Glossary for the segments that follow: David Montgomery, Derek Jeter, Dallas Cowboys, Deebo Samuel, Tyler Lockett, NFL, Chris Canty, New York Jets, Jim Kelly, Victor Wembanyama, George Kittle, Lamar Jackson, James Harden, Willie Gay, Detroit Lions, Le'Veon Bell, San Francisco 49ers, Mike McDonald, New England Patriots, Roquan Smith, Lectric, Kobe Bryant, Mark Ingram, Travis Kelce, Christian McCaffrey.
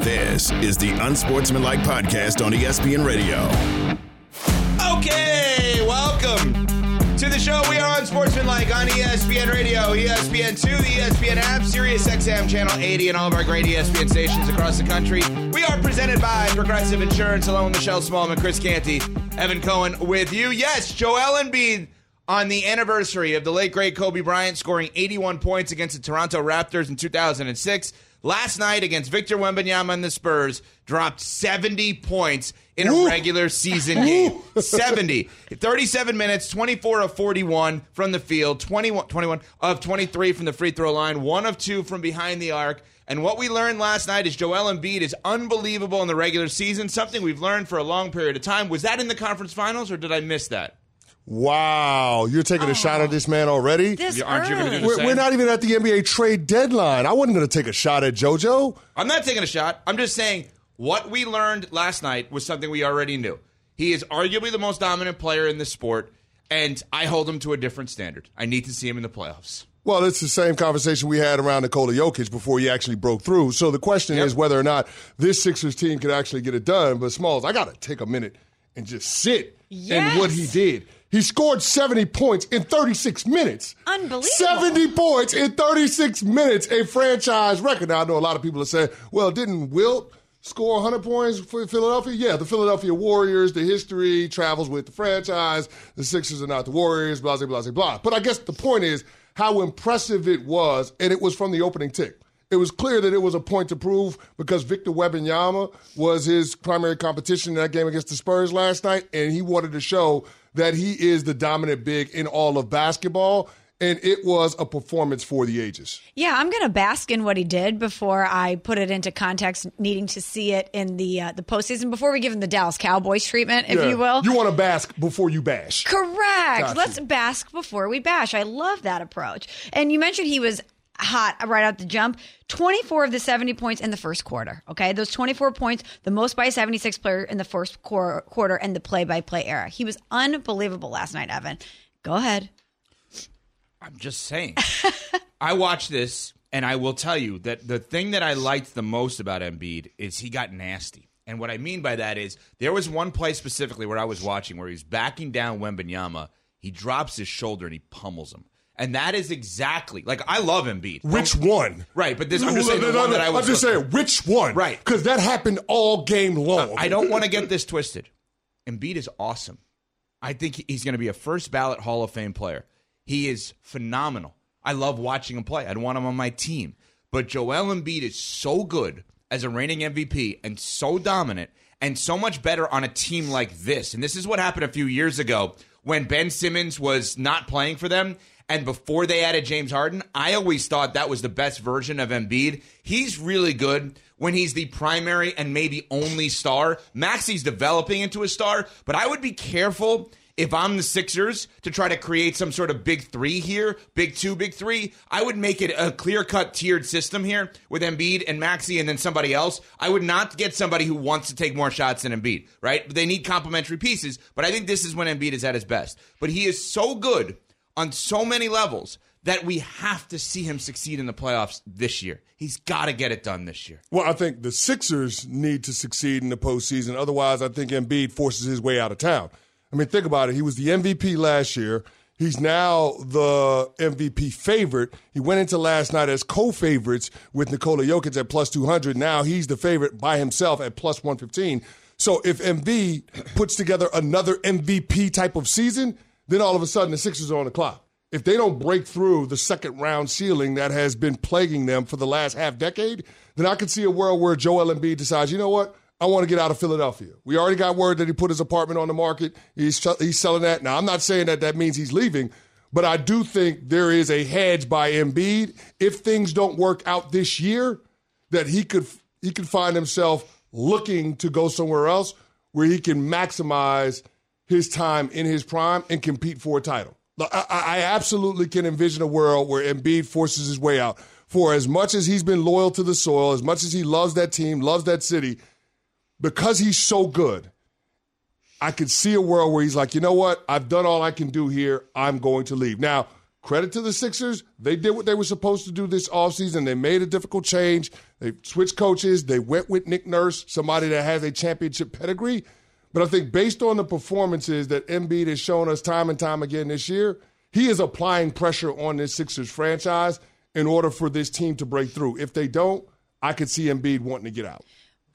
This is the Unsportsmanlike Podcast on ESPN Radio. Okay, welcome to the show. We are Unsportsmanlike on ESPN Radio, ESPN2, the ESPN app, SiriusXM Channel 80, and all of our great ESPN stations across the country. We are presented by Progressive Insurance, along with Michelle Smallman, Chris Canty, Evan Cohen with you. Yes, Joel Embiid. On the anniversary of the late, great Kobe Bryant scoring 81 points against the Toronto Raptors in 2006, last night against Victor Wembanyama and the Spurs, dropped 70 points in a regular season game. 70. 37 minutes, 24 of 41 from the field, 21 of 23 from the free throw line, 1 of 2 from behind the arc. And what we learned last night is Joel Embiid is unbelievable in the regular season, something we've learned for a long period of time. Was that in the conference finals, or did I miss that? Wow, you're taking a shot at this man already? Aren't you going to do the same? We're not even at the NBA trade deadline. I wasn't going to take a shot at JoJo. I'm not taking a shot. I'm just saying what we learned last night was something we already knew. He is arguably the most dominant player in this sport, and I hold him to a different standard. I need to see him in the playoffs. Well, it's the same conversation we had around Nikola Jokic before he actually broke through. So the question is whether or not this Sixers team could actually get it done. But, Smalls, I got to take a minute and just sit in what he did. He scored 70 points in 36 minutes. Unbelievable. 70 points in 36 minutes, a franchise record. Now, I know a lot of people are saying, well, didn't Wilt score 100 points for Philadelphia? Yeah, the Philadelphia Warriors, the history travels with the franchise. The Sixers are not the Warriors, blah, blah, blah, blah. But I guess the point is how impressive it was, and it was from the opening tick. It was clear that it was a point to prove because Victor Wembanyama was his primary competition in that game against the Spurs last night, and he wanted to show that he is the dominant big in all of basketball, and it was a performance for the ages. Yeah, I'm going to bask in what he did before I put it into context, needing to see it in the postseason, before we give him the Dallas Cowboys treatment, if you will. You want to bask before you bash. Correct. Gotcha. Let's bask before we bash. I love that approach. And you mentioned he was hot right out the jump. 24 of the 70 points in the first quarter. Okay, those 24 points, the most by a 76 player in the first quarter and the play-by-play era. He was unbelievable last night, Evan. Go ahead. I'm just saying. I watched this, and I will tell you that the thing that I liked the most about Embiid is he got nasty. And what I mean by that is there was one play specifically where I was watching where he was backing down Wembanyama. He drops his shoulder, and he pummels him. And that is exactly, like, I love Embiid. Which one? Right, but this, I'm just saying the one that I was. I'm just saying, which one? Right. Because that happened all game long. I don't want to get this twisted. Embiid is awesome. I think he's going to be a first ballot Hall of Fame player. He is phenomenal. I love watching him play. I'd want him on my team. But Joel Embiid is so good as a reigning MVP and so dominant and so much better on a team like this. And this is what happened a few years ago when Ben Simmons was not playing for them. And before they added James Harden, I always thought that was the best version of Embiid. He's really good when he's the primary and maybe only star. Maxey's developing into a star, but I would be careful if I'm the Sixers to try to create some sort of big three here, big two, big three. I would make it a clear-cut tiered system here with Embiid and Maxey and then somebody else. I would not get somebody who wants to take more shots than Embiid, right? They need complementary pieces, but I think this is when Embiid is at his best. But he is so good on so many levels that we have to see him succeed in the playoffs this year. He's got to get it done this year. Well, I think the Sixers need to succeed in the postseason. Otherwise, I think Embiid forces his way out of town. I mean, think about it. He was the MVP last year. He's now the MVP favorite. He went into last night as co-favorites with Nikola Jokic at plus 200. Now he's the favorite by himself at plus 115. So if Embiid puts together another MVP type of season, then all of a sudden the Sixers are on the clock. If they don't break through the second round ceiling that has been plaguing them for the last half decade, then I could see a world where Joel Embiid decides, you know what, I want to get out of Philadelphia. We already got word that he put his apartment on the market. He's selling that. Now, I'm not saying that that means he's leaving, But I do think there is a hedge by Embiid. If things don't work out this year, that he could find himself looking to go somewhere else where he can maximize his time in his prime and compete for a title. I absolutely can envision a world where Embiid forces his way out. For as much as he's been loyal to the soil, as much as he loves that team, loves that city, because he's so good, I could see a world where he's like, you know what? I've done all I can do here. I'm going to leave. Now, credit to the Sixers. They did what they were supposed to do this offseason. They made a difficult change. They switched coaches. They went with Nick Nurse, somebody that has a championship pedigree. But I think based on the performances that Embiid has shown us time and time again this year, he is applying pressure on this Sixers franchise in order for this team to break through. If they don't, I could see Embiid wanting to get out.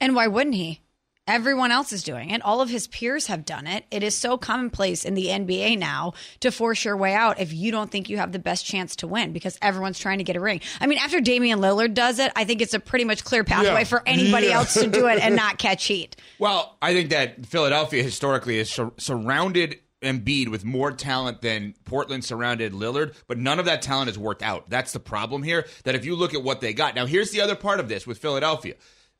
And why wouldn't he? Everyone else is doing it. All of his peers have done it. It is so commonplace in the NBA now to force your way out if you don't think you have the best chance to win because everyone's trying to get a ring. I mean, after Damian Lillard does it, I think it's a pretty much clear pathway for anybody else to do it and not catch heat. Well, I think that Philadelphia historically has surrounded Embiid with more talent than Portland surrounded Lillard, but none of that talent has worked out. That's the problem here, that if you look at what they got. Now, here's the other part of this with Philadelphia.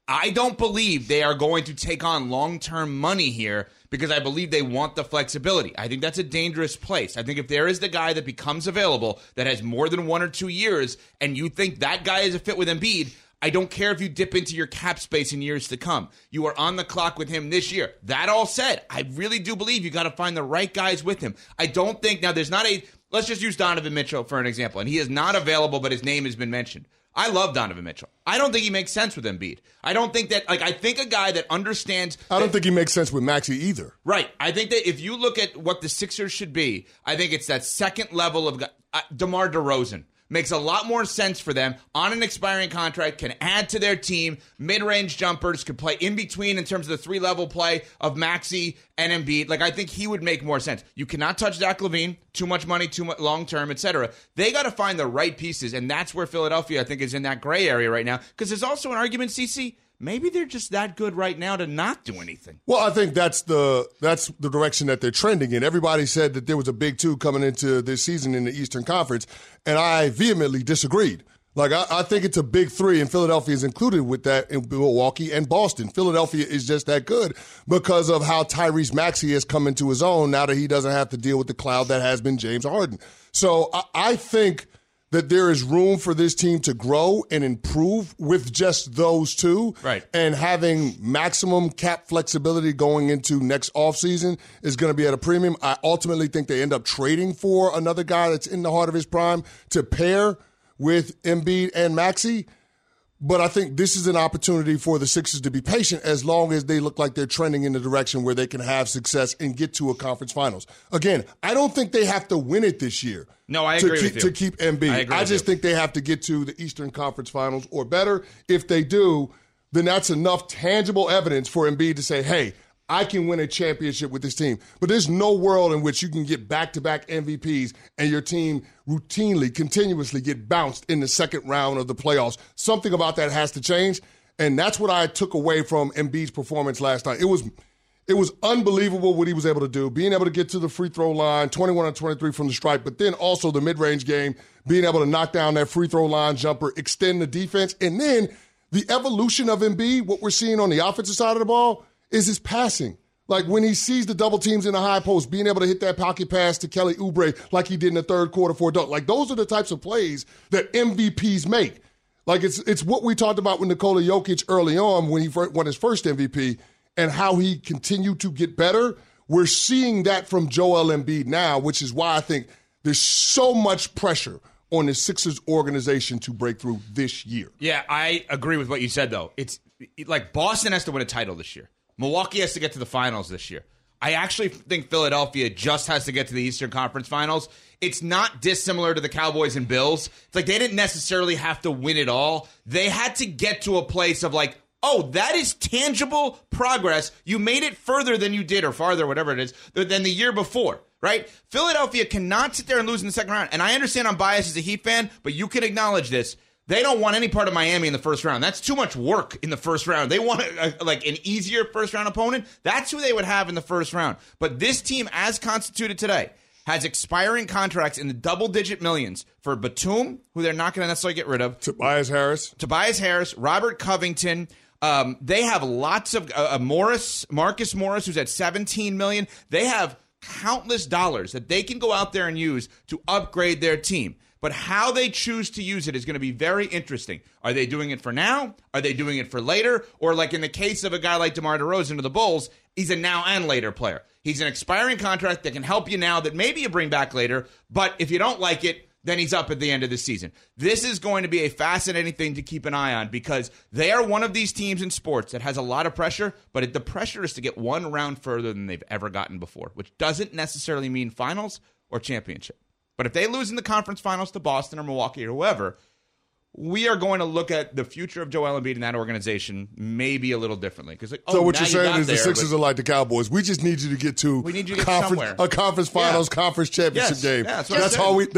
I don't believe they are going to take on long-term money here because I believe they want the flexibility. I think that's a dangerous place. I think if there is the guy that becomes available that has more than 1 or 2 years and you think that guy is a fit with Embiid, I don't care if you dip into your cap space in years to come. You are on the clock with him this year. That all said, I really do believe you got to find the right guys with him. I don't think, now there's not a, let's just use Donovan Mitchell for an example, and he is not available, but his name has been mentioned. I love Donovan Mitchell. I don't think he makes sense with Embiid. I don't think that, like, I think a guy that understands. I don't think he makes sense with Maxey either. Right. I think that if you look at what the Sixers should be, I think it's that second level of DeMar DeRozan. Makes a lot more sense for them on an expiring contract, can add to their team, mid-range jumpers, could play in between in terms of the three-level play of Maxey and Embiid. Like, I think he would make more sense. You cannot touch Zach LaVine, too much money, too much long-term, et cetera. They got to find the right pieces, and that's where Philadelphia, I think, is in that gray area right now because there's also an argument, CeCe, maybe they're just that good right now to not do anything. Well, I think that's the direction that they're trending in. Everybody said that there was a big two coming into this season in the Eastern Conference, and I vehemently disagreed. Like, I think it's a big three, and Philadelphia is included with that in Milwaukee and Boston. Philadelphia is just that good because of how Tyrese Maxey has come into his own now that he doesn't have to deal with the cloud that has been James Harden. So I think that there is room for this team to grow and improve with just those two. Right. And having maximum cap flexibility going into next offseason is going to be at a premium. I ultimately think they end up trading for another guy that's in the heart of his prime to pair with Embiid and Maxey. But I think this is an opportunity for the Sixers to be patient as long as they look like they're trending in the direction where they can have success and get to a conference finals. Again, I don't think they have to win it this year. No, I agree with you. To keep Embiid. I just think they have to get to the Eastern Conference Finals or better. If they do, then that's enough tangible evidence for Embiid to say, hey, I can win a championship with this team. But there's no world in which you can get back-to-back MVPs and your team routinely, continuously get bounced in the second round of the playoffs. Something about that has to change, and that's what I took away from Embiid's performance last night. It was unbelievable what he was able to do, being able to get to the free throw line, 21 on 23 from the stripe, but then also the mid-range game, being able to knock down that free throw line jumper, extend the defense, and then the evolution of Embiid, what we're seeing on the offensive side of the ball, is his passing. Like, when he sees the double teams in the high post, being able to hit that pocket pass to Kelly Oubre like he did in the third quarter for a dunk. Like, those are the types of plays that MVPs make. Like, it's what we talked about with Nikola Jokic early on when he won his first MVP and how he continued to get better. We're seeing that from Joel Embiid now, which is why I think there's so much pressure on the Sixers organization to break through this year. Yeah, I agree with what you said, though. It's like Boston has to win a title this year. Milwaukee has to get to the finals this year. I actually think Philadelphia just has to get to the Eastern Conference Finals. It's not dissimilar to the Cowboys and Bills. It's like they didn't necessarily have to win it all. They had to get to a place of like, oh, that is tangible progress. You made it further than you did, or farther, whatever it is, than the year before, right? Philadelphia cannot sit there and lose in the second round. And I understand I'm biased as a Heat fan, but you can acknowledge this. They don't want any part of Miami in the first round. That's too much work in the first round. They want like an easier first-round opponent. That's who they would have in the first round. But this team, as constituted today, has expiring contracts in the double-digit millions for Batum, who they're not going to necessarily get rid of. Tobias Harris, Robert Covington. They have lots of Marcus Morris, who's at $17 million. They have countless dollars that they can go out there and use to upgrade their team. But how they choose to use it is going to be very interesting. Are they doing it for now? Are they doing it for later? Or like in the case of a guy like DeMar DeRozan of the Bulls, he's a now and later player. He's an expiring contract that can help you now that maybe you bring back later. But if you don't like it, then he's up at the end of the season. This is going to be a fascinating thing to keep an eye on because they are one of these teams in sports that has a lot of pressure, but the pressure is to get one round further than they've ever gotten before, which doesn't necessarily mean finals or championship. But if they lose in the conference finals to Boston or Milwaukee or whoever, we are going to look at the future of Joel Embiid in that organization maybe a little differently. Like, so what you're saying is the Sixers are like the Cowboys. We just need you to get to a conference finals, conference championship game. Yeah, that's all we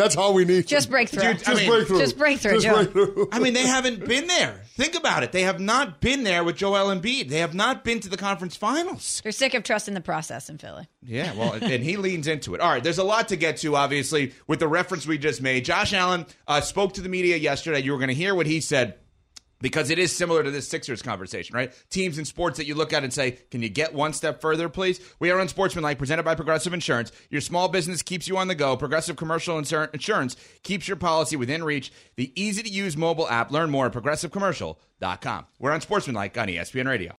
need. Just breakthrough. Just breakthrough. I mean, they haven't been there. Think about it. They have not been there with Joel Embiid. They have not been to the conference finals. They're sick of trusting the process in Philly. Yeah, well, and he leans into it. All right, there's a lot to get to, obviously, with the reference we just made. Josh Allen spoke to the media yesterday. You were going to hear what he said because it is similar to this Sixers conversation, right? Teams in sports that you look at and say, can you get one step further, please? We are on Sportsmanlike, presented by Progressive Insurance. Your small business keeps you on the go. Progressive Commercial Insurance keeps your policy within reach. The easy-to-use mobile app. Learn more at progressivecommercial.com. We're on Sportsmanlike on ESPN Radio.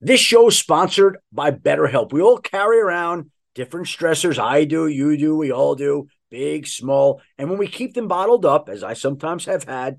This show is sponsored by BetterHelp. We all carry around different stressors. I do, you do, we all do, big, small. And when we keep them bottled up, as I sometimes have had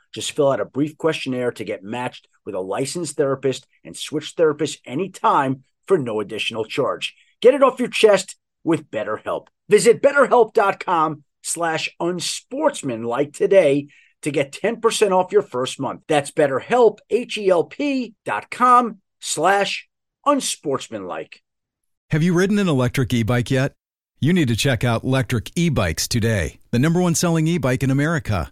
Just fill out a brief questionnaire to get matched with a licensed therapist and switch therapists anytime for no additional charge. Get it off your chest with BetterHelp. Visit BetterHelp.com/unsportsmanlike today to get 10% off your first month. That's BetterHelp, BetterHelp.com/unsportsmanlike. Have you ridden an electric e-bike yet? You need to check out Lectric e-bikes today, the number one selling e-bike in America.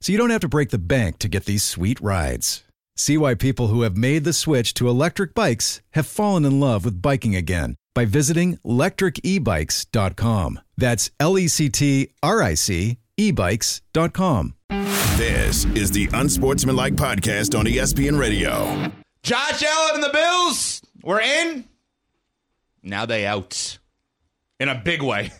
so you don't have to break the bank to get these sweet rides. See why people who have made the switch to electric bikes have fallen in love with biking again by visiting electricebikes.com. That's L-E-C-T-R-I-C ebikes.com. This is the Unsportsmanlike podcast on ESPN Radio. Josh Allen and the Bills were in. Now they out. In a big way.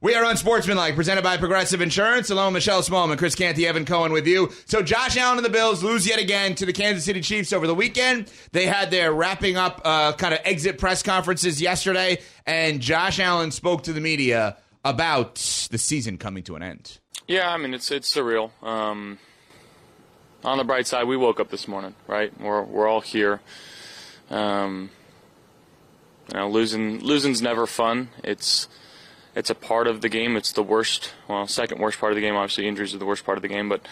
We are on Sportsmanlike, presented by Progressive Insurance. Hello, Michelle Smallman, Chris Canty, Evan Cohen with you. So Josh Allen and the Bills lose yet again to the Kansas City Chiefs over the weekend. They had their wrapping up kind of exit press conferences yesterday, and Josh Allen spoke to the media about the season coming to an end. Yeah, I mean, it's surreal. On the bright side, we woke up this morning, right? We're all here. You know, losing's never fun. It's a part of the game. It's the worst, second worst part of the game. Obviously, injuries are the worst part of the game, but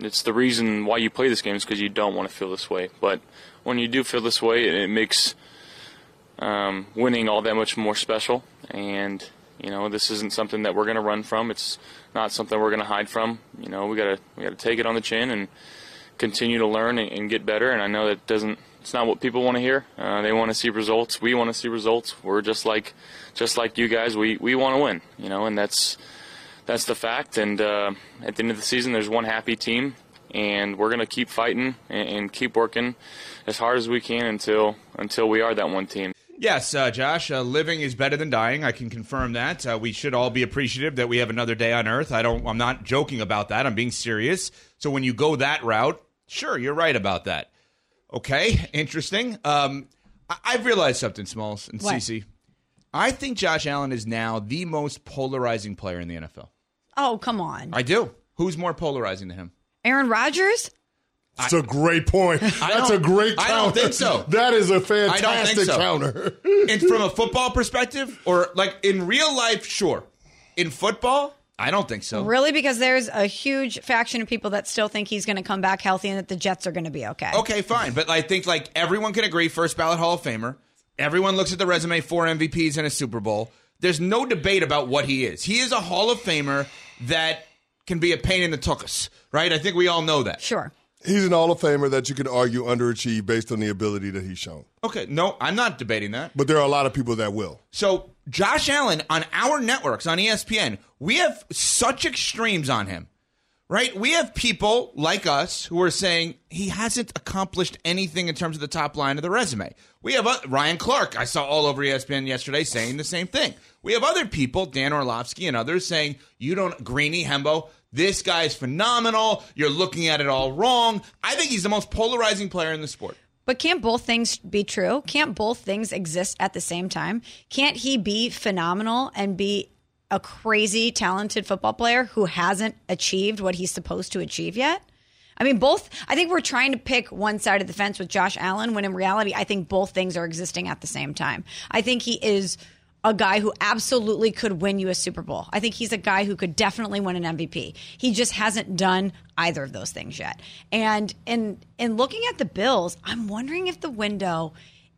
it's the reason why you play this game is because you don't want to feel this way. But when you do feel this way, it makes winning all that much more special. And, you know, this isn't something that we're going to run from. It's not something we're going to hide from. You know, we got to take it on the chin and continue to learn and get better. And I know that doesn't. It's not what people want to hear. They want to see results. We want to see results. We're just like you guys. We want to win, you know, and that's the fact. And at the end of the season, there's one happy team, and we're going to keep fighting and keep working as hard as we can until we are that one team. Yes, Josh, living is better than dying. I can confirm that. We should all be appreciative that we have another day on Earth. I'm not joking about that. I'm being serious. So when you go that route, sure, you're right about that. Okay, interesting. I've realized something, Smalls and Cece. I think Josh Allen is now the most polarizing player in the NFL. Oh, come on. I do. Who's more polarizing than him? Aaron Rodgers? That's a great point. That's a great counter. I don't think so. That is a fantastic counter. And from a football perspective, or like in real life, sure. In football, I don't think so. Really? Because there's a huge faction of people that still think he's going to come back healthy and that the Jets are going to be okay. Okay, fine. But I think like everyone can agree, first ballot Hall of Famer. Everyone looks at the resume, 4 MVPs and a Super Bowl. There's no debate about what he is. He is a Hall of Famer that can be a pain in the tuchus, right? I think we all know that. Sure. He's an Hall of Famer that you could argue underachieved based on the ability that he's shown. Okay, no, I'm not debating that. But there are a lot of people that will. So Josh Allen, on our networks, on ESPN, we have such extremes on him, right? We have people like us who are saying he hasn't accomplished anything in terms of the top line of the resume. We have Ryan Clark, I saw all over ESPN yesterday, saying the same thing. We have other people, Dan Orlovsky and others, saying, Greeny, Hembo, this guy's phenomenal. You're looking at it all wrong. I think he's the most polarizing player in the sport. But can't both things be true? Can't both things exist at the same time? Can't he be phenomenal and be a crazy talented football player who hasn't achieved what he's supposed to achieve yet? I mean, both. I think we're trying to pick one side of the fence with Josh Allen, when in reality, I think both things are existing at the same time. I think he is a guy who absolutely could win you a Super Bowl. I think he's a guy who could definitely win an MVP. He just hasn't done either of those things yet. And in looking at the Bills, I'm wondering if the window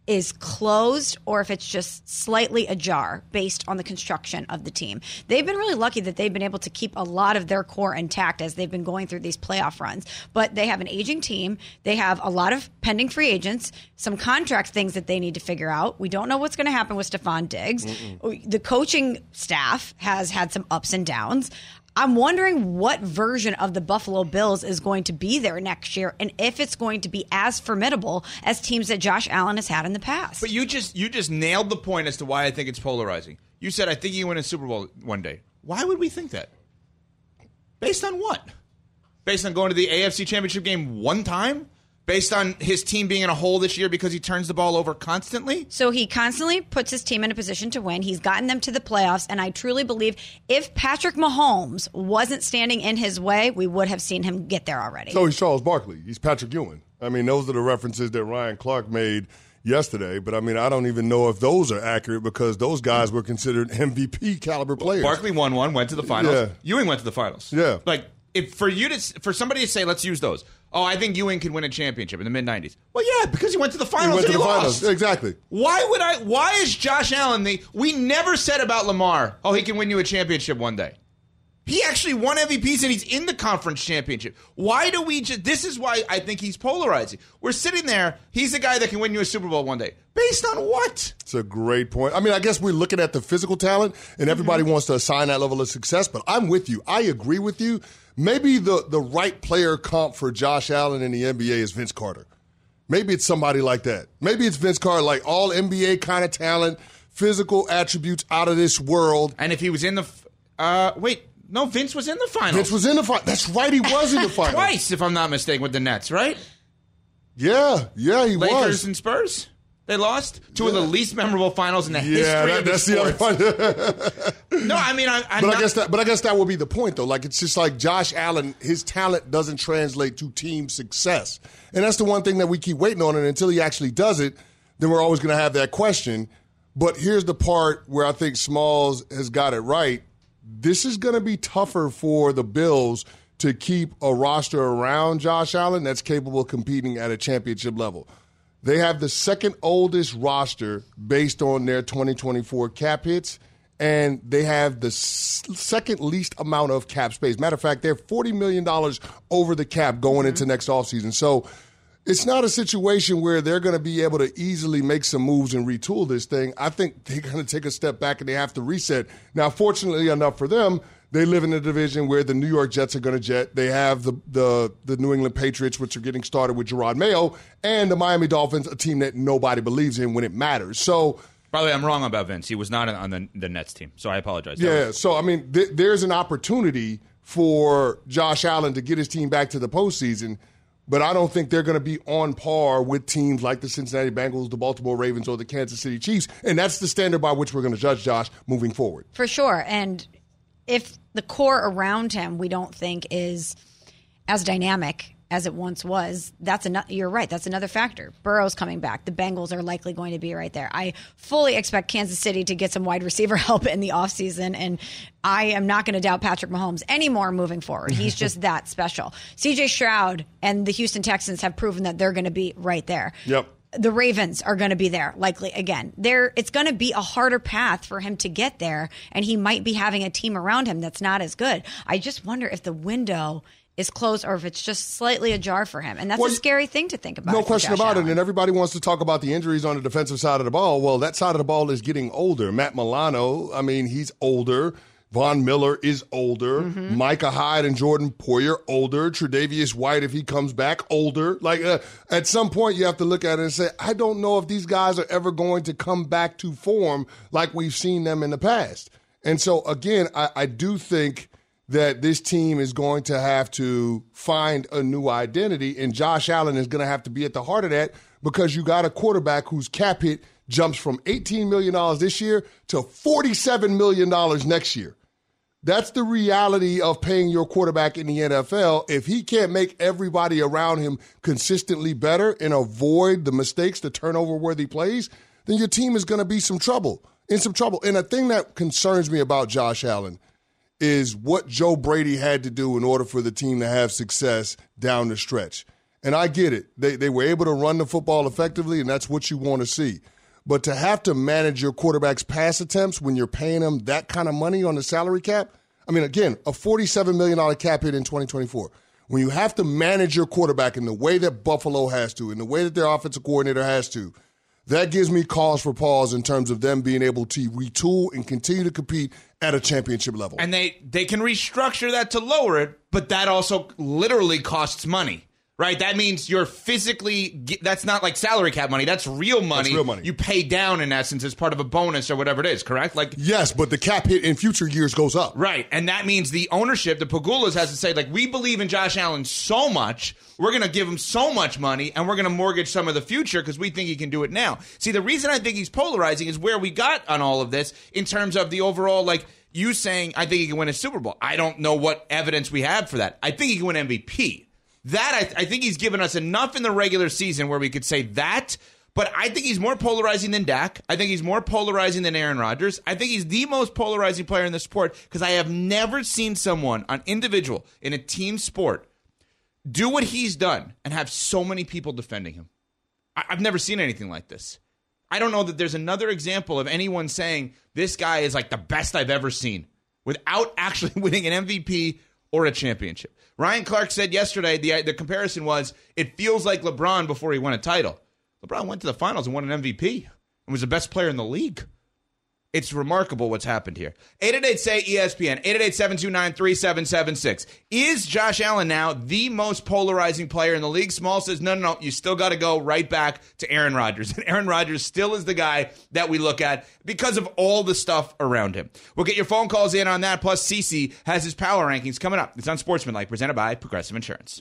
is closed or if it's just slightly ajar based on the construction of the team. They've been really lucky that they've been able to keep a lot of their core intact as they've been going through these playoff runs. But they have an aging team. They have a lot of pending free agents, some contract things that they need to figure out. We don't know what's going to happen with Stephon Diggs. The coaching staff has had some ups and downs. I'm wondering what version of the Buffalo Bills is going to be there next year and if it's going to be as formidable as teams that Josh Allen has had in the past. But you just nailed the point as to why I think it's polarizing. You said, I think he win a Super Bowl one day. Why would we think that? Based on what? Based on going to the AFC Championship game one time? Based on his team being in a hole this year because he turns the ball over constantly? So he constantly puts his team in a position to win. He's gotten them to the playoffs, and I truly believe if Patrick Mahomes wasn't standing in his way, we would have seen him get there already. So he's Charles Barkley. He's Patrick Ewing. I mean, those are the references that Ryan Clark made yesterday, but I mean, I don't even know if those are accurate because those guys were considered MVP caliber players. Barkley won one, went to the finals. Yeah. Ewing went to the finals. Yeah. Like, for somebody to say, let's use those. Oh, I think Ewing could win a championship in the mid-90s. Well, yeah, because he went to the finals and he lost. Exactly. Why is Josh Allen we never said about Lamar, oh, he can win you a championship one day. He actually won MVPs and he's in the conference championship. Why do we just, this is why I think he's polarizing. We're sitting there, he's the guy that can win you a Super Bowl one day. Based on what? It's a great point. I mean, I guess we're looking at the physical talent and everybody wants to assign that level of success, but I'm with you. I agree with you. Maybe the right player comp for Josh Allen in the NBA is Vince Carter. Maybe it's somebody like that. Maybe it's Vince Carter, like all NBA kind of talent, physical attributes out of this world. And if he was in the no, Vince was in the finals. That's right, he was in the finals. Twice, if I'm not mistaken, with the Nets, right? Yeah, he was. Lakers and Spurs? They lost two of the least memorable finals in the history of the sport. Yeah, that's the other one. No, I mean, I guess that would be the point, though. Like, it's just like Josh Allen, his talent doesn't translate to team success. And that's the one thing that we keep waiting on, and until he actually does it, then we're always going to have that question. But here's the part where I think Smalls has got it right. This is going to be tougher for the Bills to keep a roster around Josh Allen that's capable of competing at a championship level. They have the second oldest roster based on their 2024 cap hits, and they have the second least amount of cap space. Matter of fact, they're $40 million over the cap going into next offseason. So it's not a situation where they're going to be able to easily make some moves and retool this thing. I think they're going to take a step back and they have to reset. Now, fortunately enough for them, they live in a division where the New York Jets are going to jet. They have the New England Patriots, which are getting started with Gerard Mayo, and the Miami Dolphins, a team that nobody believes in when it matters. So By the way, I'm wrong about Vince. He was not on the Nets team, so I apologize. Yeah, so, I mean, there's an opportunity for Josh Allen to get his team back to the postseason, but I don't think they're going to be on par with teams like the Cincinnati Bengals, the Baltimore Ravens, or the Kansas City Chiefs, and that's the standard by which we're going to judge Josh moving forward. For sure, and if the core around him we don't think is as dynamic as it once was, you're right. That's another factor. Burrow's coming back. The Bengals are likely going to be right there. I fully expect Kansas City to get some wide receiver help in the offseason, and I am not going to doubt Patrick Mahomes anymore moving forward. He's just that special. CJ Stroud and the Houston Texans have proven that they're going to be right there. Yep. The Ravens are going to be there, likely, again. It's going to be a harder path for him to get there, and he might be having a team around him that's not as good. I just wonder if the window is closed or if it's just slightly ajar for him. And that's a scary thing to think about. No question about it. And everybody wants to talk about the injuries on the defensive side of the ball. Well, that side of the ball is getting older. Matt Milano, I mean, he's older. Von Miller is older. Mm-hmm. Micah Hyde and Jordan Poyer, older. Tre'Davious White, if he comes back, older. Like, at some point, you have to look at it and say, I don't know if these guys are ever going to come back to form like we've seen them in the past. And so, again, I do think that this team is going to have to find a new identity, and Josh Allen is going to have to be at the heart of that because you got a quarterback whose cap hit jumps from $18 million this year to $47 million next year. That's the reality of paying your quarterback in the NFL. If he can't make everybody around him consistently better and avoid the mistakes, the turnover-worthy plays, then your team is going to be in some trouble. And a thing that concerns me about Josh Allen is what Joe Brady had to do in order for the team to have success down the stretch. And I get it. They were able to run the football effectively, and that's what you want to see. But to have to manage your quarterback's pass attempts when you're paying him that kind of money on the salary cap, I mean, again, a $47 million cap hit in 2024. When you have to manage your quarterback in the way that Buffalo has to, in the way that their offensive coordinator has to, that gives me cause for pause in terms of them being able to retool and continue to compete at a championship level. And they can restructure that to lower it, but that also literally costs money, right? That means you're that's not like salary cap money. That's real money. That's real money. You pay down, in essence, as part of a bonus or whatever it is, correct? Like, yes, but the cap hit in future years goes up. Right, and that means the ownership, the Pagulas has to say, like, we believe in Josh Allen so much, we're going to give him so much money, and we're going to mortgage some of the future because we think he can do it now. See, the reason I think he's polarizing is where we got on all of this in terms of the overall, like, you saying, I think he can win a Super Bowl. I don't know what evidence we have for that. I think he can win MVP. That, I think he's given us enough in the regular season where we could say that, but I think he's more polarizing than Dak. I think he's more polarizing than Aaron Rodgers. I think he's the most polarizing player in the sport because I have never seen someone, an individual, in a team sport, do what he's done and have so many people defending him. I've never seen anything like this. I don't know that there's another example of anyone saying this guy is like the best I've ever seen without actually winning an MVP or a championship. Ryan Clark said yesterday, the comparison was, it feels like LeBron before he won a title. LeBron went to the finals and won an MVP and was the best player in the league. It's remarkable what's happened here. 888-SAY-ESPN, 888-729-3776. Is Josh Allen now the most polarizing player in the league? Small says, no, you still got to go right back to Aaron Rodgers. And Aaron Rodgers still is the guy that we look at because of all the stuff around him. We'll get your phone calls in on that, plus CeCe has his power rankings coming up. It's on Sportsmanlike, presented by Progressive Insurance.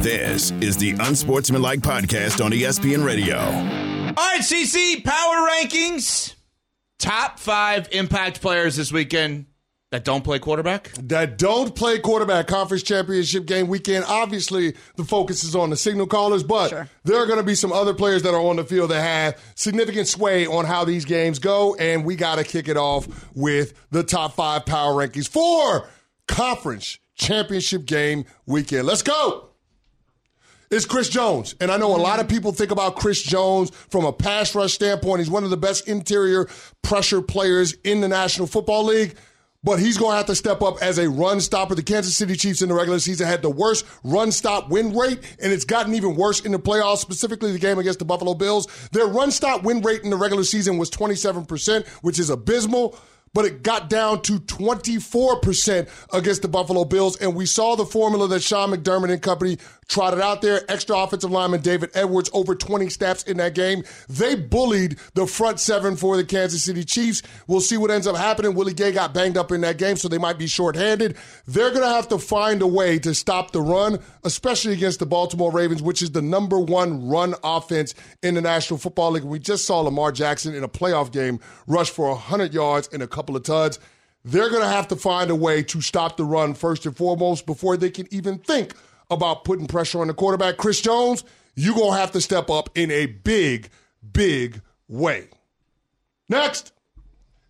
This is the Unsportsmanlike Podcast on ESPN Radio. All right, CeCe, power rankings. Top 5 impact players this weekend. That don't play quarterback? That don't play quarterback. Conference championship game weekend. Obviously, the focus is on the signal callers, but there are going to be some other players that are on the field that have significant sway on how these games go, and we got to kick it off with the top five power rankings for conference championship game weekend. Let's go. It's Chris Jones, and I know a lot of people think about Chris Jones from a pass rush standpoint. He's one of the best interior pressure players in the National Football League. But he's going to have to step up as a run stopper. The Kansas City Chiefs in the regular season had the worst run stop win rate, and it's gotten even worse in the playoffs, specifically the game against the Buffalo Bills. Their run stop win rate in the regular season was 27%, which is abysmal, but it got down to 24% against the Buffalo Bills, and we saw the formula that Sean McDermott and company trotted out there. Extra offensive lineman David Edwards, over 20 snaps in that game. They bullied the front seven for the Kansas City Chiefs. We'll see what ends up happening. Willie Gay got banged up in that game, so they might be shorthanded. They're going to have to find a way to stop the run, especially against the Baltimore Ravens, which is the number one run offense in the National Football League. We just saw Lamar Jackson in a playoff game rush for 100 yards and a couple of tuds. They're going to have to find a way to stop the run first and foremost before they can even think about putting pressure on the quarterback. Chris Jones, you're going to have to step up in a big, big way. Next,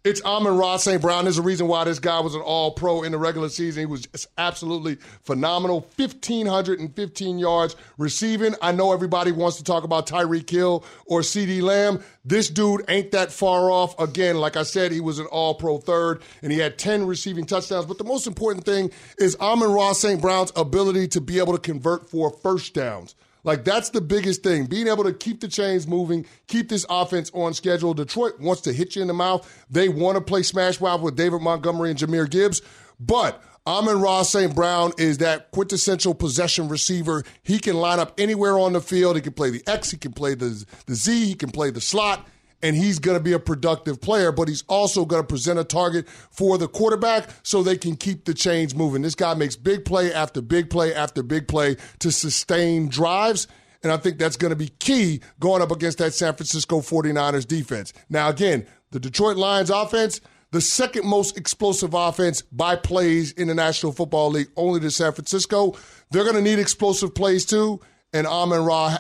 it's Amon-Ra St. Brown. There's a reason why this guy was an all-pro in the regular season. He was just absolutely phenomenal. 1,515 yards receiving. I know everybody wants to talk about Tyreek Hill or CeeDee Lamb. This dude ain't that far off. Again, like I said, he was an all-pro third, and he had 10 receiving touchdowns. But the most important thing is Amon-Ra St. Brown's ability to be able to convert for first downs. Like, that's the biggest thing, being able to keep the chains moving, keep this offense on schedule. Detroit wants to hit you in the mouth. They want to play smash mouth with David Montgomery and Jahmyr Gibbs. But Amon-Ra St. Brown is that quintessential possession receiver. He can line up anywhere on the field. He can play the X. He can play the Z. He can play the slot. And he's going to be a productive player, but he's also going to present a target for the quarterback so they can keep the chains moving. This guy makes big play after big play after big play to sustain drives, and I think that's going to be key going up against that San Francisco 49ers defense. Now, again, the Detroit Lions offense, the second most explosive offense by plays in the National Football League, only to San Francisco. They're going to need explosive plays too, and Amon-Ra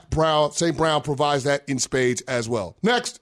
St. Brown provides that in spades as well. Next.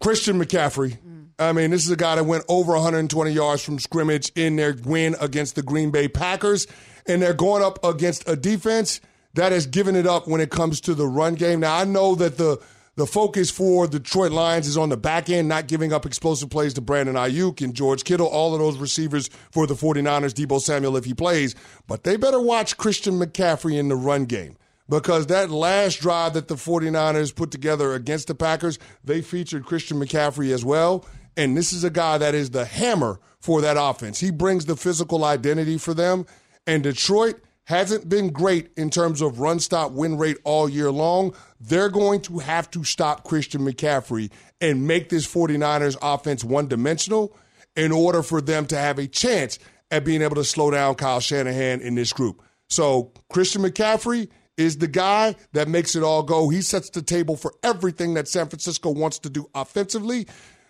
Christian McCaffrey. I mean, this is a guy that went over 120 yards from scrimmage in their win against the Green Bay Packers, and they're going up against a defense that has given it up when it comes to the run game. Now, I know that the focus for the Detroit Lions is on the back end, not giving up explosive plays to Brandon Ayuk and George Kittle, all of those receivers for the 49ers, Deebo Samuel if he plays, but they better watch Christian McCaffrey in the run game. Because that last drive that the 49ers put together against the Packers, they featured Christian McCaffrey as well. And this is a guy that is the hammer for that offense. He brings the physical identity for them. And Detroit hasn't been great in terms of run-stop win rate all year long. They're going to have to stop Christian McCaffrey and make this 49ers offense one-dimensional in order for them to have a chance at being able to slow down Kyle Shanahan in this group. So Christian McCaffrey is the guy that makes it all go. He sets the table for everything that San Francisco wants to do offensively,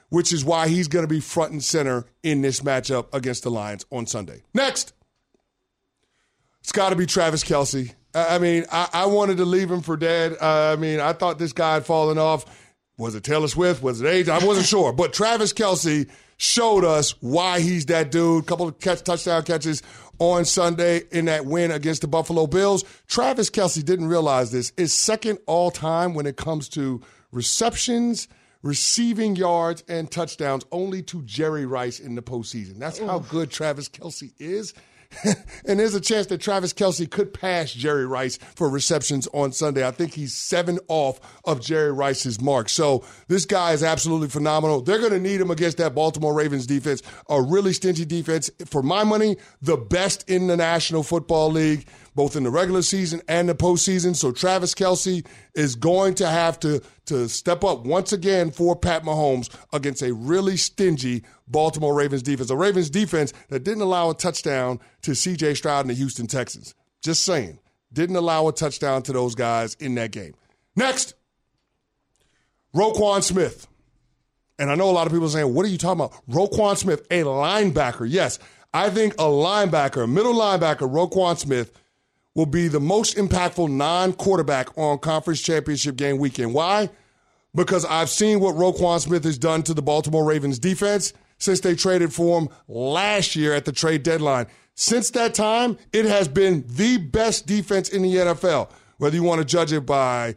which is why he's going to be front and center in this matchup against the Lions on Sunday. Next, it's got to be Travis Kelce. I mean, I wanted to leave him for dead. I mean, I thought this guy had fallen off. Was it Taylor Swift? Was it age? I wasn't sure. But Travis Kelce showed us why he's that dude. Couple of touchdown catches on Sunday in that win against the Buffalo Bills. Travis Kelce, didn't realize this, is second all time when it comes to receptions, receiving yards, and touchdowns, only to Jerry Rice in the postseason. That's how good Travis Kelce is. And there's a chance that Travis Kelce could pass Jerry Rice for receptions on Sunday. I think he's 7 off of Jerry Rice's mark. So this guy is absolutely phenomenal. They're going to need him against that Baltimore Ravens defense, a really stingy defense. For my money, the best in the National Football League, both in the regular season and the postseason. So Travis Kelce is going to have to step up once again for Pat Mahomes against a really stingy Baltimore Ravens defense, a Ravens defense that didn't allow a touchdown to C.J. Stroud and the Houston Texans. Just saying. Didn't allow a touchdown to those guys in that game. Next, Roquan Smith. And I know a lot of people are saying, what are you talking about? Roquan Smith, a linebacker. Yes, I think a linebacker, middle linebacker, Roquan Smith, will be the most impactful non-quarterback on conference championship game weekend. Why? Because I've seen what Roquan Smith has done to the Baltimore Ravens defense since they traded for him last year at the trade deadline. Since that time, it has been the best defense in the NFL, whether you want to judge it by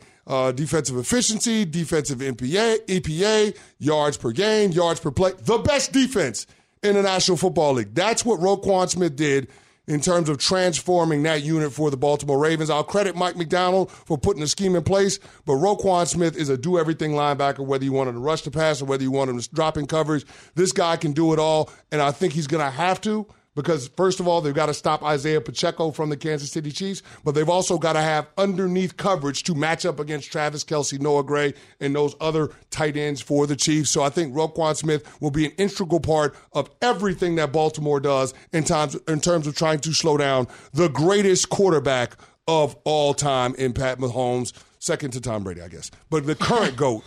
defensive efficiency, defensive EPA, yards per game, yards per play, the best defense in the National Football League. That's what Roquan Smith did in terms of transforming that unit for the Baltimore Ravens. I'll credit Mike McDonald for putting the scheme in place, but Roquan Smith is a do-everything linebacker, whether you want him to rush the pass or whether you want him to drop in coverage. This guy can do it all, and I think he's going to have to because, first of all, they've got to stop Isaiah Pacheco from the Kansas City Chiefs, but they've also got to have underneath coverage to match up against Travis Kelce, Noah Gray, and those other tight ends for the Chiefs. So I think Roquan Smith will be an integral part of everything that Baltimore does in terms of trying to slow down the greatest quarterback of all time in Pat Mahomes, second to Tom Brady, I guess. But the current GOAT.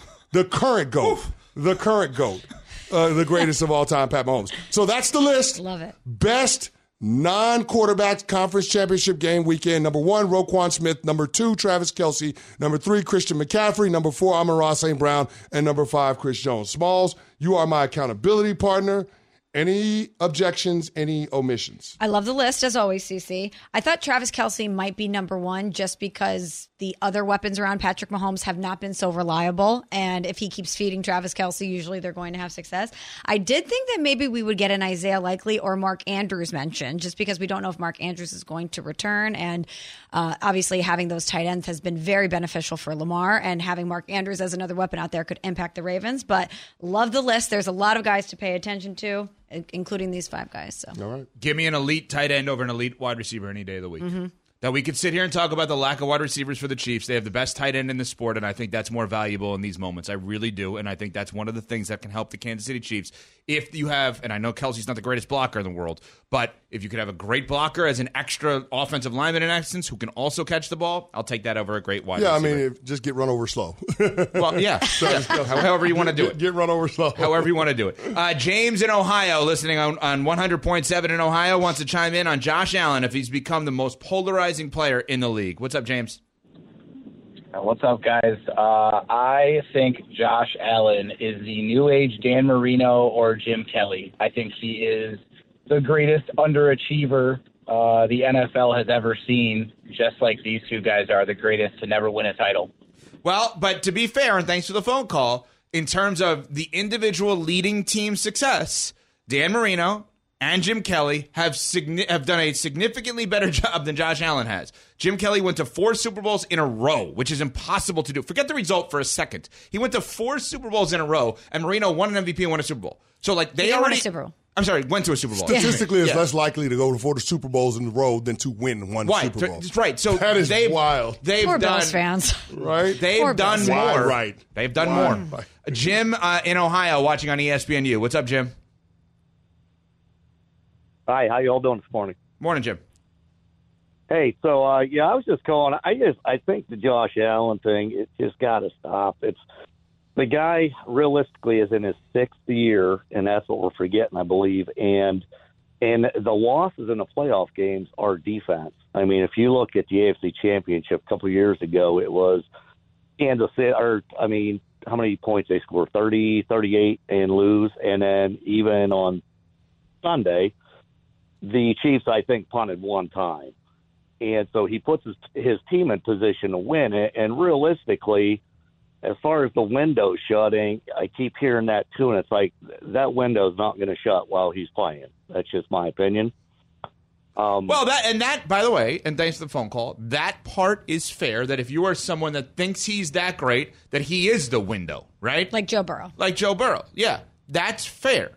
The greatest of all time, Pat Mahomes. So that's the list. Love it. Best non-quarterback conference championship game weekend. Number one, Roquan Smith. Number two, Travis Kelce. Number three, Christian McCaffrey. Number four, Amon-Ra St. Brown. And number five, Chris Jones. Smalls, you are my accountability partner. Any objections, any omissions? I love the list, as always, CeCe. I thought Travis Kelce might be number one just because the other weapons around Patrick Mahomes have not been so reliable. And if he keeps feeding Travis Kelce, usually they're going to have success. I did think that maybe we would get an Isaiah Likely or Mark Andrews mentioned just because we don't know if Mark Andrews is going to return. And obviously having those tight ends has been very beneficial for Lamar. And having Mark Andrews as another weapon out there could impact the Ravens. But love the list. There's a lot of guys to pay attention to, including these five guys. So, all right. Give me an elite tight end over an elite wide receiver any day of the week. Mm-hmm. That we could sit here and talk about the lack of wide receivers for the Chiefs. They have the best tight end in the sport, and I think that's more valuable in these moments. I really do, and I think that's one of the things that can help the Kansas City Chiefs. If you have, and I know Kelce's not the greatest blocker in the world, but if you could have a great blocker as an extra offensive lineman in essence who can also catch the ball, I'll take that over a great wide receiver. Yeah, I mean, just get run over slow. Well, yeah. However you want to do it. Get run over slow. However you want to do it. James in Ohio, listening on 100.7 in Ohio, wants to chime in on Josh Allen if he's become the most polarized player in the league. What's up, James? What's up, guys? I think Josh Allen is the new age Dan Marino or Jim Kelly. I think he is the greatest underachiever the NFL has ever seen, just like these two guys are the greatest to never win a title. Well, but to be fair, and thanks for the phone call, in terms of the individual leading team success, Dan Marino and Jim Kelly have done a significantly better job than Josh Allen has. Jim Kelly went to 4 Super Bowls in a row, which is impossible to do. Forget the result for a second. He went to 4 Super Bowls in a row, and Marino won an MVP and won a Super Bowl. So, like, they already won a Super Bowl. I'm sorry, went to a Super Bowl. Statistically, it's less likely to go to 4 Super Bowls in a row than to win one Super Bowl. That's right. So that is wild. They've Poor done, Bills fans. Right? They've Poor done Bills. More. Right. They've done more. Jim in Ohio watching on ESPNU. What's up, Jim? Hi, how you all doing this morning? Morning, Jim. Hey, so, I was just calling. I think the Josh Allen thing, it's just got to stop. It's the guy realistically is in his 6th year, and that's what we're forgetting, I believe. And the losses in the playoff games are defense. I mean, if you look at the AFC Championship a couple of years ago, it was Kansas City, how many points they scored? 30, 38, and lose. And then even on Sunday, the Chiefs, I think, punted one time. And so he puts his team in position to win. And realistically, as far as the window shutting, I keep hearing that too. And it's like that window's not going to shut while he's playing. That's just my opinion. By the way, and thanks for the phone call, that part is fair, that if you are someone that thinks he's that great, that he is the window, right? Like Joe Burrow. Yeah, that's fair.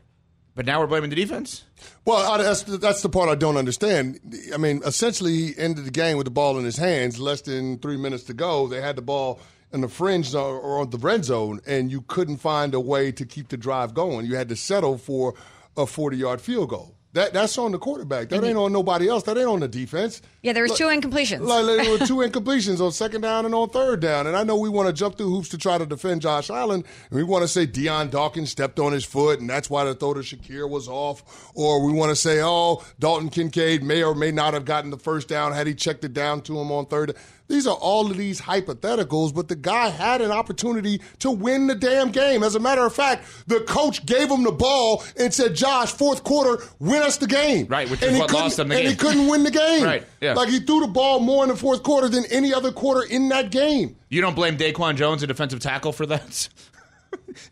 But now we're blaming the defense? Well, that's the part I don't understand. I mean, essentially, he ended the game with the ball in his hands. Less than 3 minutes to go, they had the ball in the fringe zone or the red zone, and you couldn't find a way to keep the drive going. You had to settle for a 40-yard field goal. That's on the quarterback. That ain't on nobody else. That ain't on the defense. Yeah, there was two incompletions. There were two incompletions on second down and on third down. And I know we want to jump through hoops to try to defend Josh Allen, and we want to say Deion Dawkins stepped on his foot, and that's why the throw to Shakir was off. Or we want to say, oh, Dalton Kincaid may or may not have gotten the first down had he checked it down to him on third. These are all of these hypotheticals, but the guy had an opportunity to win the damn game. As a matter of fact, the coach gave him the ball and said, Josh, fourth quarter, win us the game. Right, which is what lost him the game. And he couldn't win the game. Right, yeah. Like, he threw the ball more in the fourth quarter than any other quarter in that game. You don't blame Daquan Jones, a defensive tackle, for that?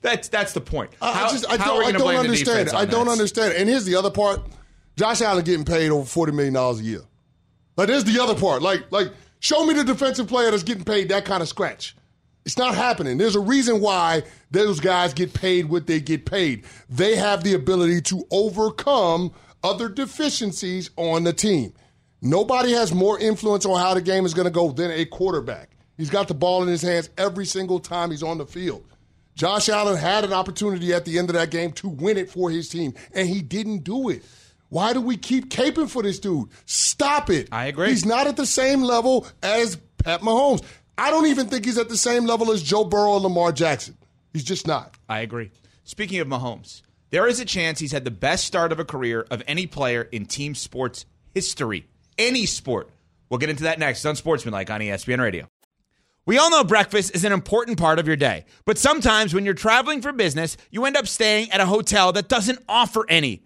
That's the point. I don't understand. And here's the other part. Josh Allen getting paid over $40 million a year. Like, there's the other part. Like, show me the defensive player that's getting paid that kind of scratch. It's not happening. There's a reason why those guys get paid what they get paid. They have the ability to overcome other deficiencies on the team. Nobody has more influence on how the game is going to go than a quarterback. He's got the ball in his hands every single time he's on the field. Josh Allen had an opportunity at the end of that game to win it for his team, and he didn't do it. Why do we keep caping for this dude? Stop it. I agree. He's not at the same level as Pat Mahomes. I don't even think he's at the same level as Joe Burrow and Lamar Jackson. He's just not. I agree. Speaking of Mahomes, there is a chance he's had the best start of a career of any player in team sports history. Any sport. We'll get into that next on Sportsmanlike on ESPN Radio. We all know breakfast is an important part of your day. But sometimes when you're traveling for business, you end up staying at a hotel that doesn't offer any.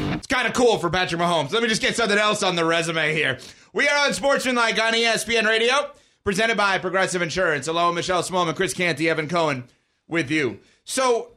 It's kind of cool for Patrick Mahomes. Let me just get something else on the resume here. We are Unsportsmanlike on ESPN Radio, presented by Progressive Insurance. Hello, Michelle Smallman, Chris Canty, Evan Cohen with you. So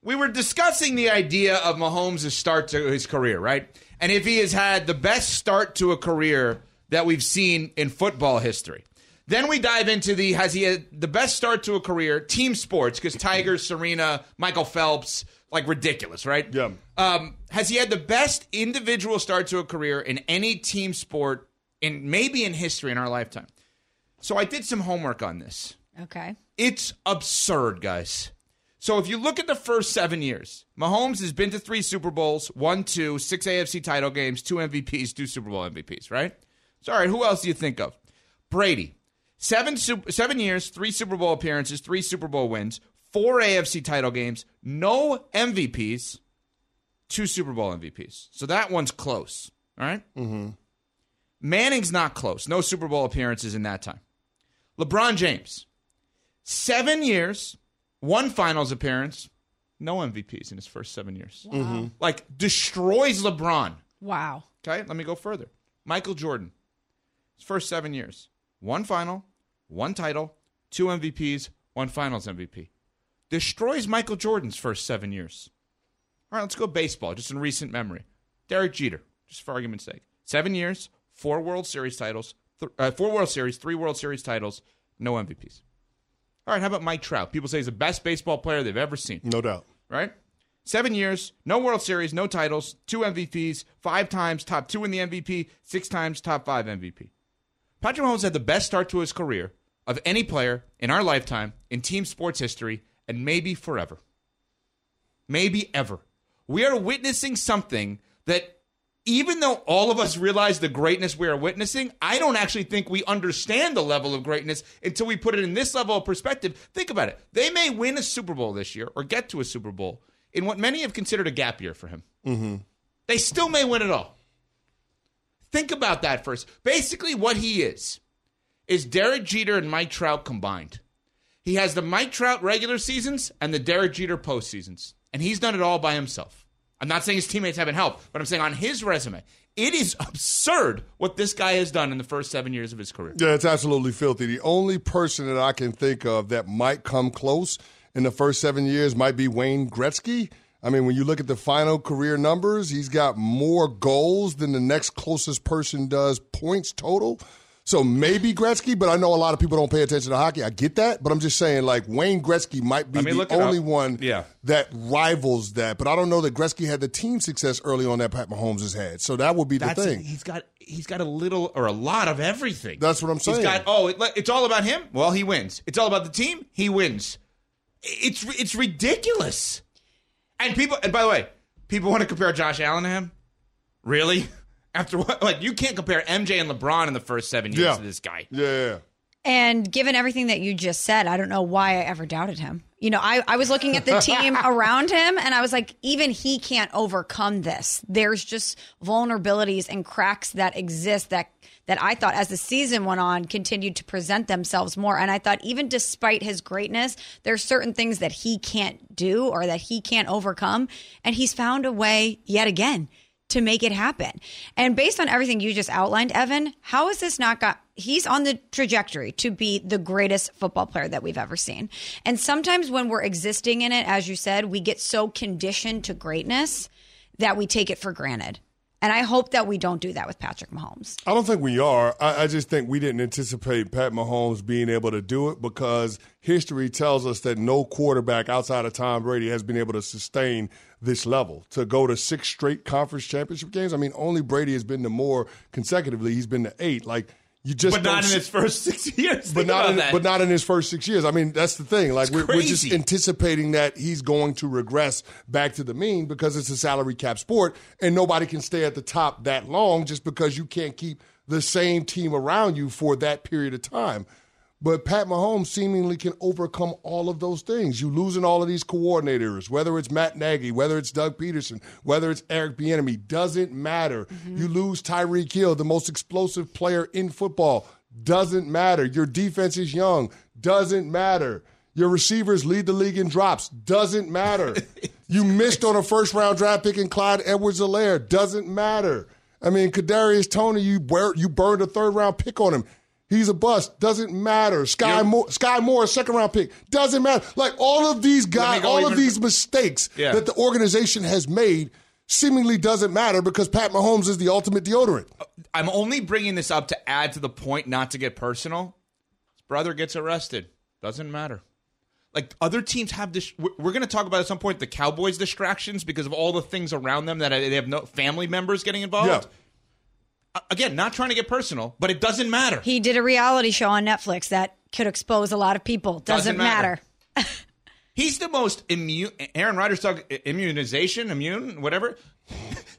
we were discussing the idea of Mahomes' start to his career, right? And if he has had the best start to a career that we've seen in football history. Then we dive into has he had the best start to a career, team sports, because Tiger, Serena, Michael Phelps, like ridiculous, right? Yeah. Has he had the best individual start to a career in any team sport, in maybe in history in our lifetime? So I did some homework on this. Okay. It's absurd, guys. So if you look at the first 7 years, Mahomes has been to 3 Super Bowls, won 2, 6 AFC title games, 2 MVPs, 2 Super Bowl MVPs, right? So all right, who else do you think of? Brady. 7 years, 3 Super Bowl appearances, 3 Super Bowl wins, 4 AFC title games, no MVPs, 2 Super Bowl MVPs. So that one's close, all right? Mm-hmm. Manning's not close. No Super Bowl appearances in that time. LeBron James, 7 years, 1 finals appearance, no MVPs in his first 7 years. Wow. Mm-hmm. Like, destroys LeBron. Wow. Okay, let me go further. Michael Jordan, his first 7 years, 1 final, 1 title, 2 MVPs, 1 finals MVP. Destroys Michael Jordan's first 7 years. All right, let's go baseball, just in recent memory. Derek Jeter, just for argument's sake. 7 years, 4 World Series titles, 3 World Series titles, no MVPs. All right, how about Mike Trout? People say he's the best baseball player they've ever seen. No doubt. Right? 7 years, no World Series, no titles, 2 MVPs, 5 times top 2 in the MVP, 6 times top 5 MVP. Patrick Mahomes had the best start to his career of any player in our lifetime in team sports history and maybe forever. Maybe ever. We are witnessing something that even though all of us realize the greatness we are witnessing, I don't actually think we understand the level of greatness until we put it in this level of perspective. Think about it. They may win a Super Bowl this year or get to a Super Bowl in what many have considered a gap year for him. Mm-hmm. They still may win it all. Think about that first. Basically, what he is Derek Jeter and Mike Trout combined. He has the Mike Trout regular seasons and the Derek Jeter postseasons, and he's done it all by himself. I'm not saying his teammates haven't helped, but I'm saying on his resume, it is absurd what this guy has done in the first 7 years of his career. Yeah, it's absolutely filthy. The only person that I can think of that might come close in the first 7 years might be Wayne Gretzky. I mean, when you look at the final career numbers, he's got more goals than the next closest person does points total. So maybe Gretzky, but I know a lot of people don't pay attention to hockey. I get that, but I'm just saying, like, Wayne Gretzky might be the only one that rivals that. But I don't know that Gretzky had the team success early on that Pat Mahomes has had. So that would be the thing. He's got a little or a lot of everything. That's what I'm saying. He's got, it's all about him? Well, he wins. It's all about the team? He wins. It's ridiculous. And by the way, people want to compare Josh Allen to him? Really? After what? Like, you can't compare MJ and LeBron in the first 7 years to this guy. Yeah. And given everything that you just said, I don't know why I ever doubted him. You know, I was looking at the team around him, and I was like, even he can't overcome this. There's just vulnerabilities and cracks that exist that I thought, as the season went on, continued to present themselves more. And I thought, even despite his greatness, there's certain things that he can't do or that he can't overcome. And he's found a way yet again to make it happen. And based on everything you just outlined, Evan, how is this not got? He's on the trajectory to be the greatest football player that we've ever seen. And sometimes when we're existing in it, as you said, we get so conditioned to greatness that we take it for granted. And I hope that we don't do that with Patrick Mahomes. I don't think we are. I just think we didn't anticipate Pat Mahomes being able to do it, because history tells us that no quarterback outside of Tom Brady has been able to sustain this level, to go to 6 straight conference championship games. I mean, only Brady has been to more consecutively. He's been to 8. Like, you just but not in his first 6 years. But not in his first 6 years. I mean, that's the thing. Like, we're just anticipating that he's going to regress back to the mean, because it's a salary cap sport, and nobody can stay at the top that long just because you can't keep the same team around you for that period of time. But Pat Mahomes seemingly can overcome all of those things. You losing all of these coordinators, whether it's Matt Nagy, whether it's Doug Peterson, whether it's Eric Bieniemy, doesn't matter. Mm-hmm. You lose Tyreek Hill, the most explosive player in football, doesn't matter. Your defense is young, doesn't matter. Your receivers lead the league in drops, doesn't matter. You missed on a first-round draft pick in Clyde Edwards-Helaire, doesn't matter. I mean, Kadarius Toney, you burned a third-round pick on him. He's a bust. Doesn't matter. Sky Moore, second-round pick. Doesn't matter. Like, all of these guys, these mistakes that the organization has made seemingly doesn't matter, because Pat Mahomes is the ultimate deodorant. I'm only bringing this up to add to the point, not to get personal. His brother gets arrested. Doesn't matter. Like, other teams have this. We're going to talk about at some point the Cowboys' distractions because of all the things around them that they have no family members getting involved. Yeah. Again, not trying to get personal, but it doesn't matter. He did a reality show on Netflix that could expose a lot of people. Doesn't matter. He's the most immune. Aaron Rodgers talked whatever.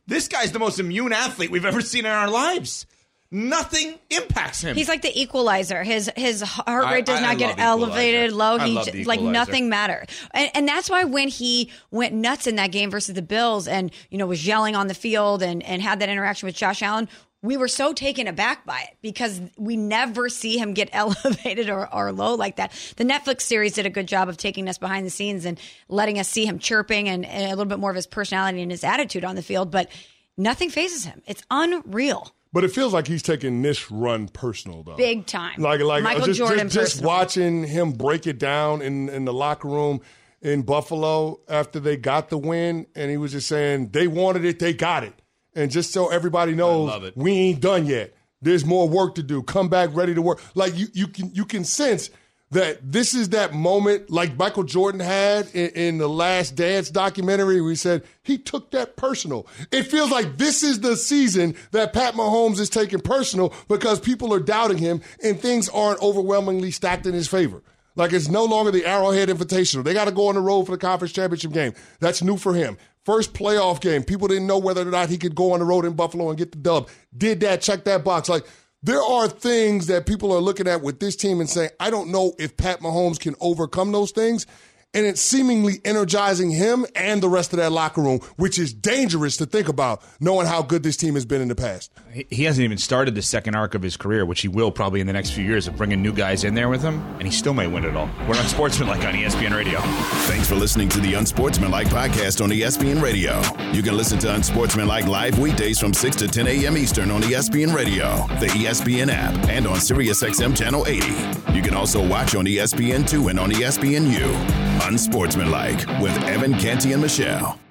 This guy's the most immune athlete we've ever seen in our lives. Nothing impacts him. He's like the equalizer. His heart rate does not get elevated low. He like nothing matters. And that's why when he went nuts in that game versus the Bills and, you know, was yelling on the field and had that interaction with Josh Allen, we were so taken aback by it because we never see him get elevated or low like that. The Netflix series did a good job of taking us behind the scenes and letting us see him chirping and a little bit more of his personality and his attitude on the field, but nothing phases him. It's unreal. But it feels like he's taking this run personal, though. Big time. Like Michael Jordan just watching him break it down in the locker room in Buffalo after they got the win, and he was just saying, they wanted it, they got it. And just so everybody knows, we ain't done yet. There's more work to do. Come back ready to work. Like, you can sense that this is that moment like Michael Jordan had in the Last Dance documentary. We said he took that personal. It feels like this is the season that Pat Mahomes is taking personal because people are doubting him and things aren't overwhelmingly stacked in his favor. Like, it's no longer the Arrowhead Invitational. They got to go on the road for the conference championship game. That's new for him. First playoff game. People didn't know whether or not he could go on the road in Buffalo and get the dub. Did that. Check that box. Like, there are things that people are looking at with this team and saying, I don't know if Pat Mahomes can overcome those things. and it's seemingly energizing him and the rest of that locker room, which is dangerous to think about, knowing how good this team has been in the past. He hasn't even started the second arc of his career, which he will probably in the next few years of bringing new guys in there with him, and he still may win it all. We're on Sportsmanlike on ESPN Radio. Thanks for listening to the Unsportsmanlike podcast on ESPN Radio. You can listen to Unsportsmanlike live weekdays from 6 to 10 a.m. Eastern on ESPN Radio, the ESPN app, and on SiriusXM Channel 80. You can also watch on ESPN2 and on ESPNU. Unsportsmanlike with Evan, Canty, and Michelle.